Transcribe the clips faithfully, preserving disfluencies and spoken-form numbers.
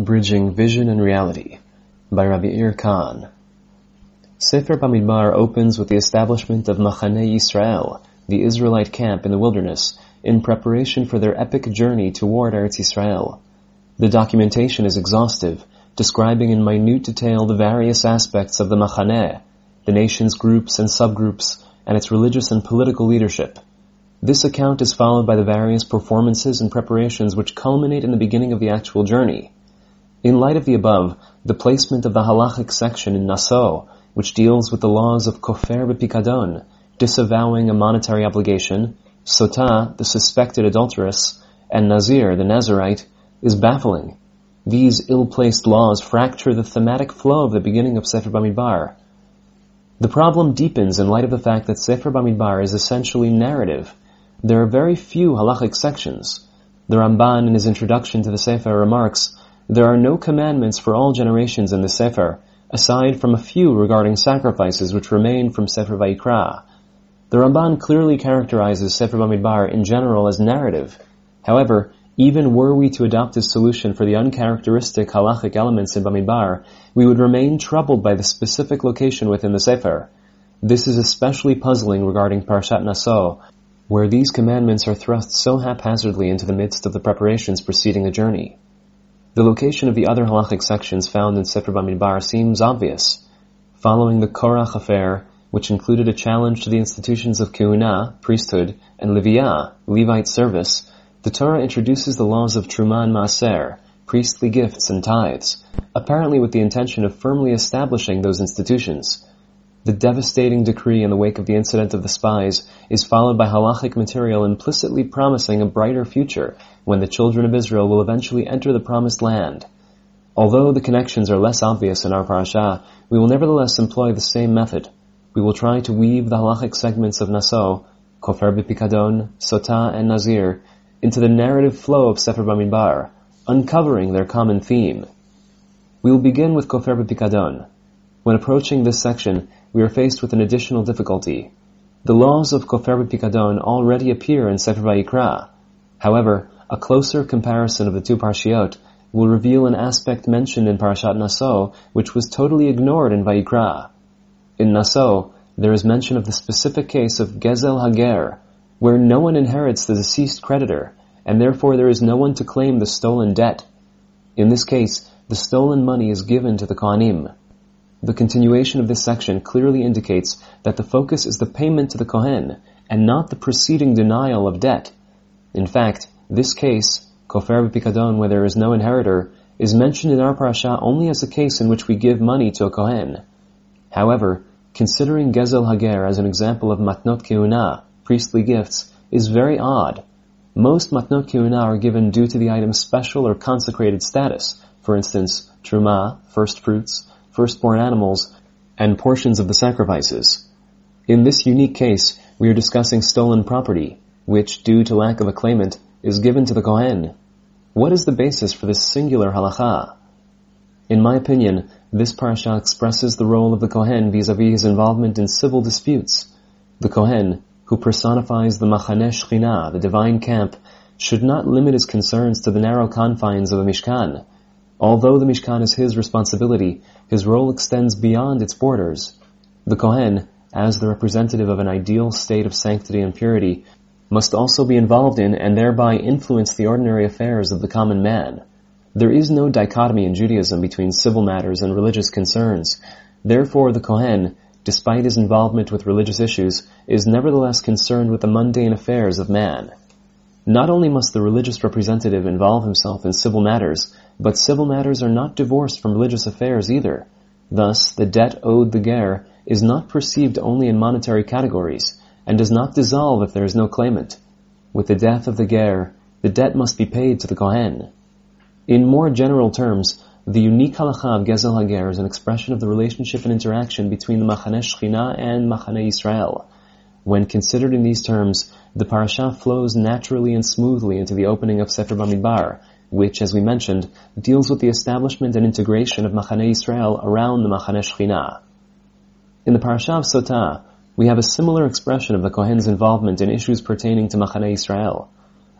Bridging Vision and Reality by Rabbi Ir Khan. Sefer Bamidbar opens with the establishment of Machaneh Yisrael, the Israelite camp in the wilderness, in preparation for their epic journey toward Eretz Yisrael. The documentation is exhaustive, describing in minute detail the various aspects of the Machaneh, the nation's groups and subgroups, and its religious and political leadership. This account is followed by the various performances and preparations which culminate in the beginning of the actual journey. In light of the above, the placement of the halachic section in Naso, which deals with the laws of Kofer B'Pikadon, disavowing a monetary obligation, Sotah, the suspected adulteress, and Nazir, the Nazirite, is baffling. These ill-placed laws fracture the thematic flow of the beginning of Sefer Bamidbar. The problem deepens in light of the fact that Sefer Bamidbar is essentially narrative. There are very few halachic sections. The Ramban, in his introduction to the Sefer, remarks, "There are no commandments for all generations in the Sefer, aside from a few regarding sacrifices which remain from Sefer Vayikra." The Ramban clearly characterizes Sefer Bamidbar in general as narrative. However, even were we to adopt his solution for the uncharacteristic halachic elements in Bamidbar, we would remain troubled by the specific location within the Sefer. This is especially puzzling regarding Parashat Naso, where these commandments are thrust so haphazardly into the midst of the preparations preceding the journey. The location of the other halachic sections found in Sefer Bamidbar seems obvious. Following the Korach affair, which included a challenge to the institutions of Kehunah, priesthood, and Liviyah, Levite service, the Torah introduces the laws of Trumah and Maaser, priestly gifts and tithes, apparently with the intention of firmly establishing those institutions. The devastating decree in the wake of the incident of the spies is followed by halachic material implicitly promising a brighter future when the children of Israel will eventually enter the promised land. Although the connections are less obvious in our parasha, we will nevertheless employ the same method. We will try to weave the halachic segments of Naso, Kofer B'Pikadon, Sotah, and Nazir into the narrative flow of Sefer Bamidbar, uncovering their common theme. We will begin with Kofer B'Pikadon. When approaching this section, we are faced with an additional difficulty. The laws of Kofer B'Pikadon already appear in Sefer Vayikra. However, a closer comparison of the two Parshiot will reveal an aspect mentioned in Parashat Naso which was totally ignored in Vayikra. In Naso, there is mention of the specific case of Gezel HaGer, where no one inherits the deceased creditor, and therefore there is no one to claim the stolen debt. In this case, the stolen money is given to the Kohanim. The continuation of this section clearly indicates that the focus is the payment to the Kohen, and not the preceding denial of debt. In fact, this case, Kofer B'Pikadon, where there is no inheritor, is mentioned in our parasha only as a case in which we give money to a Kohen. However, considering Gezel HaGer as an example of matnot ke'una, priestly gifts, is very odd. Most matnot ke'una are given due to the item's special or consecrated status, for instance, Trumah, first fruits, firstborn animals, and portions of the sacrifices. In this unique case, we are discussing stolen property, which, due to lack of a claimant, is given to the Kohen. What is the basis for this singular halacha? In my opinion, this parasha expresses the role of the Kohen vis-a-vis his involvement in civil disputes. The Kohen, who personifies the Machaneh Shekhinah, the divine camp, should not limit his concerns to the narrow confines of the Mishkan. Although the Mishkan is his responsibility, his role extends beyond its borders. The Kohen, as the representative of an ideal state of sanctity and purity, must also be involved in and thereby influence the ordinary affairs of the common man. There is no dichotomy in Judaism between civil matters and religious concerns. Therefore, the Kohen, despite his involvement with religious issues, is nevertheless concerned with the mundane affairs of man. Not only must the religious representative involve himself in civil matters, but civil matters are not divorced from religious affairs either. Thus, the debt owed the ger is not perceived only in monetary categories, and does not dissolve if there is no claimant. With the death of the ger, the debt must be paid to the Kohen. In more general terms, the unique halacha of Gezel HaGer is an expression of the relationship and interaction between the Machaneh Shekhinah and Machaneh Yisrael. When considered in these terms, the parasha flows naturally and smoothly into the opening of Sefer Bamidbar, which, as we mentioned, deals with the establishment and integration of Machaneh Yisrael around the Machaneh Shekhinah. In the parasha of Sotah, we have a similar expression of the Kohen's involvement in issues pertaining to Machaneh Yisrael.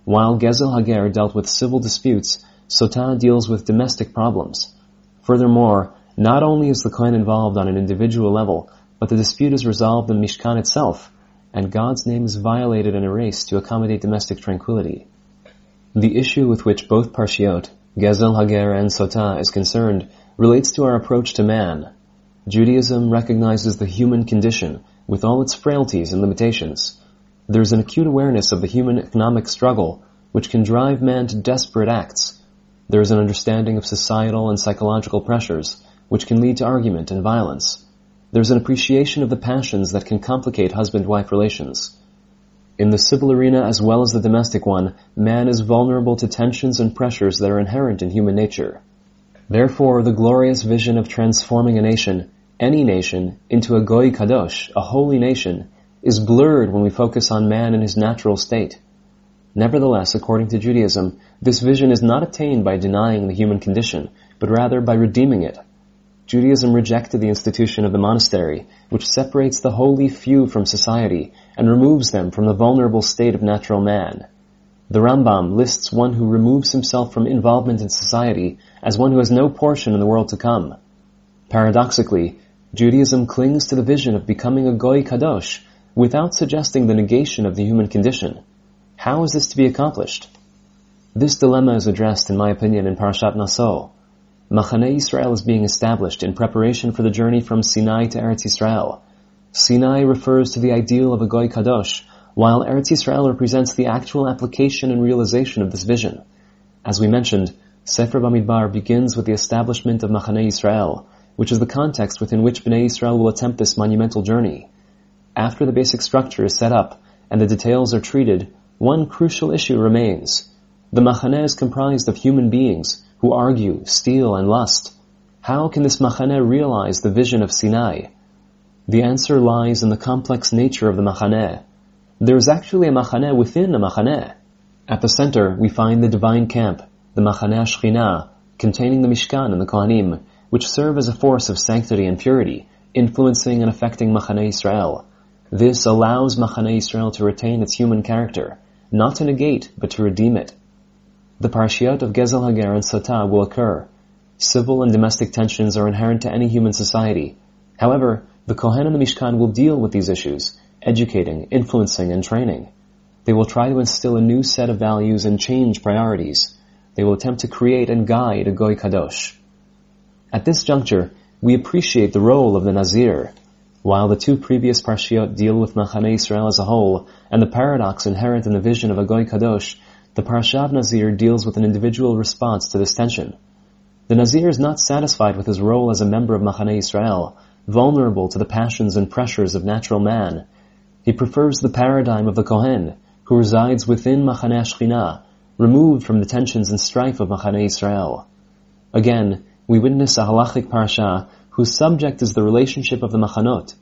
While Gezel HaGer dealt with civil disputes, Sotah deals with domestic problems. Furthermore, not only is the Kohen involved on an individual level, but the dispute is resolved in Mishkan itself, and God's name is violated and erased to accommodate domestic tranquility. The issue with which both Parshiot, Gezel HaGer and Sotah, is concerned relates to our approach to man. Judaism recognizes the human condition with all its frailties and limitations. There is an acute awareness of the human economic struggle which can drive man to desperate acts. There is an understanding of societal and psychological pressures which can lead to argument and violence. There is an appreciation of the passions that can complicate husband-wife relations. In the civil arena as well as the domestic one, man is vulnerable to tensions and pressures that are inherent in human nature. Therefore, the glorious vision of transforming a nation, any nation, into a goi kadosh, a holy nation, is blurred when we focus on man in his natural state. Nevertheless, according to Judaism, this vision is not attained by denying the human condition, but rather by redeeming it. Judaism rejected the institution of the monastery, which separates the holy few from society and removes them from the vulnerable state of natural man. The Rambam lists one who removes himself from involvement in society as one who has no portion in the world to come. Paradoxically, Judaism clings to the vision of becoming a goi kadosh without suggesting the negation of the human condition. How is this to be accomplished? This dilemma is addressed, in my opinion, in Parashat Naso. Machaneh Yisrael is being established in preparation for the journey from Sinai to Eretz Yisrael. Sinai refers to the ideal of a goi kadosh, while Eretz Yisrael represents the actual application and realization of this vision. As we mentioned, Sefer Bamidbar begins with the establishment of Machaneh Yisrael, which is the context within which B'nai Yisrael will attempt this monumental journey. After the basic structure is set up and the details are treated, one crucial issue remains. The Machaneh is comprised of human beings who argue, steal, and lust. How can this Machaneh realize the vision of Sinai? The answer lies in the complex nature of the Machaneh. There is actually a Machaneh within a Machaneh. At the center, we find the divine camp, the Machaneh Shekhinah, containing the Mishkan and the Kohanim, which serve as a force of sanctity and purity, influencing and affecting Machaneh Yisrael. This allows Machaneh Yisrael to retain its human character, not to negate, but to redeem it. The Parashiot of Gezel HaGer and Sotah will occur. Civil and domestic tensions are inherent to any human society. However, the Kohen and the Mishkan will deal with these issues, educating, influencing, and training. They will try to instill a new set of values and change priorities. They will attempt to create and guide a Goi Kadosh. At this juncture, we appreciate the role of the Nazir. While the two previous Parshiot deal with Machaneh Yisrael as a whole, and the paradox inherent in the vision of a Goi Kadosh, the Parashat Nazir deals with an individual response to this tension. The Nazir is not satisfied with his role as a member of Machaneh Yisrael, vulnerable to the passions and pressures of natural man. He prefers the paradigm of the Kohen, who resides within Machaneh Shekhinah, removed from the tensions and strife of Machaneh Yisrael. Again, we witness a halachic parasha whose subject is the relationship of the machanot.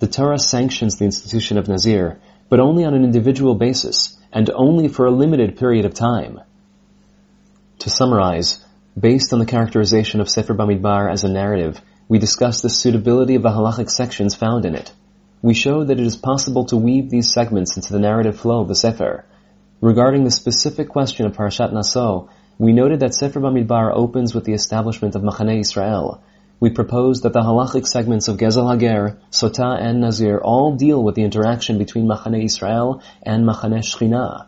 The Torah sanctions the institution of Nazir, but only on an individual basis, and only for a limited period of time. To summarize, based on the characterization of Sefer Bamidbar as a narrative, we discuss the suitability of the halachic sections found in it. We show that it is possible to weave these segments into the narrative flow of the Sefer. Regarding the specific question of Parashat Naso, we noted that Sefer Bamidbar opens with the establishment of Machaneh Yisrael. We proposed that the halachic segments of Gezel HaGer, Sotah, and Nazir all deal with the interaction between Machaneh Yisrael and Machaneh Shekhinah.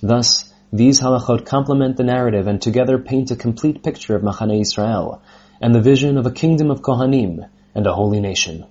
Thus, these halachot complement the narrative and together paint a complete picture of Machaneh Yisrael and the vision of a kingdom of Kohanim and a holy nation.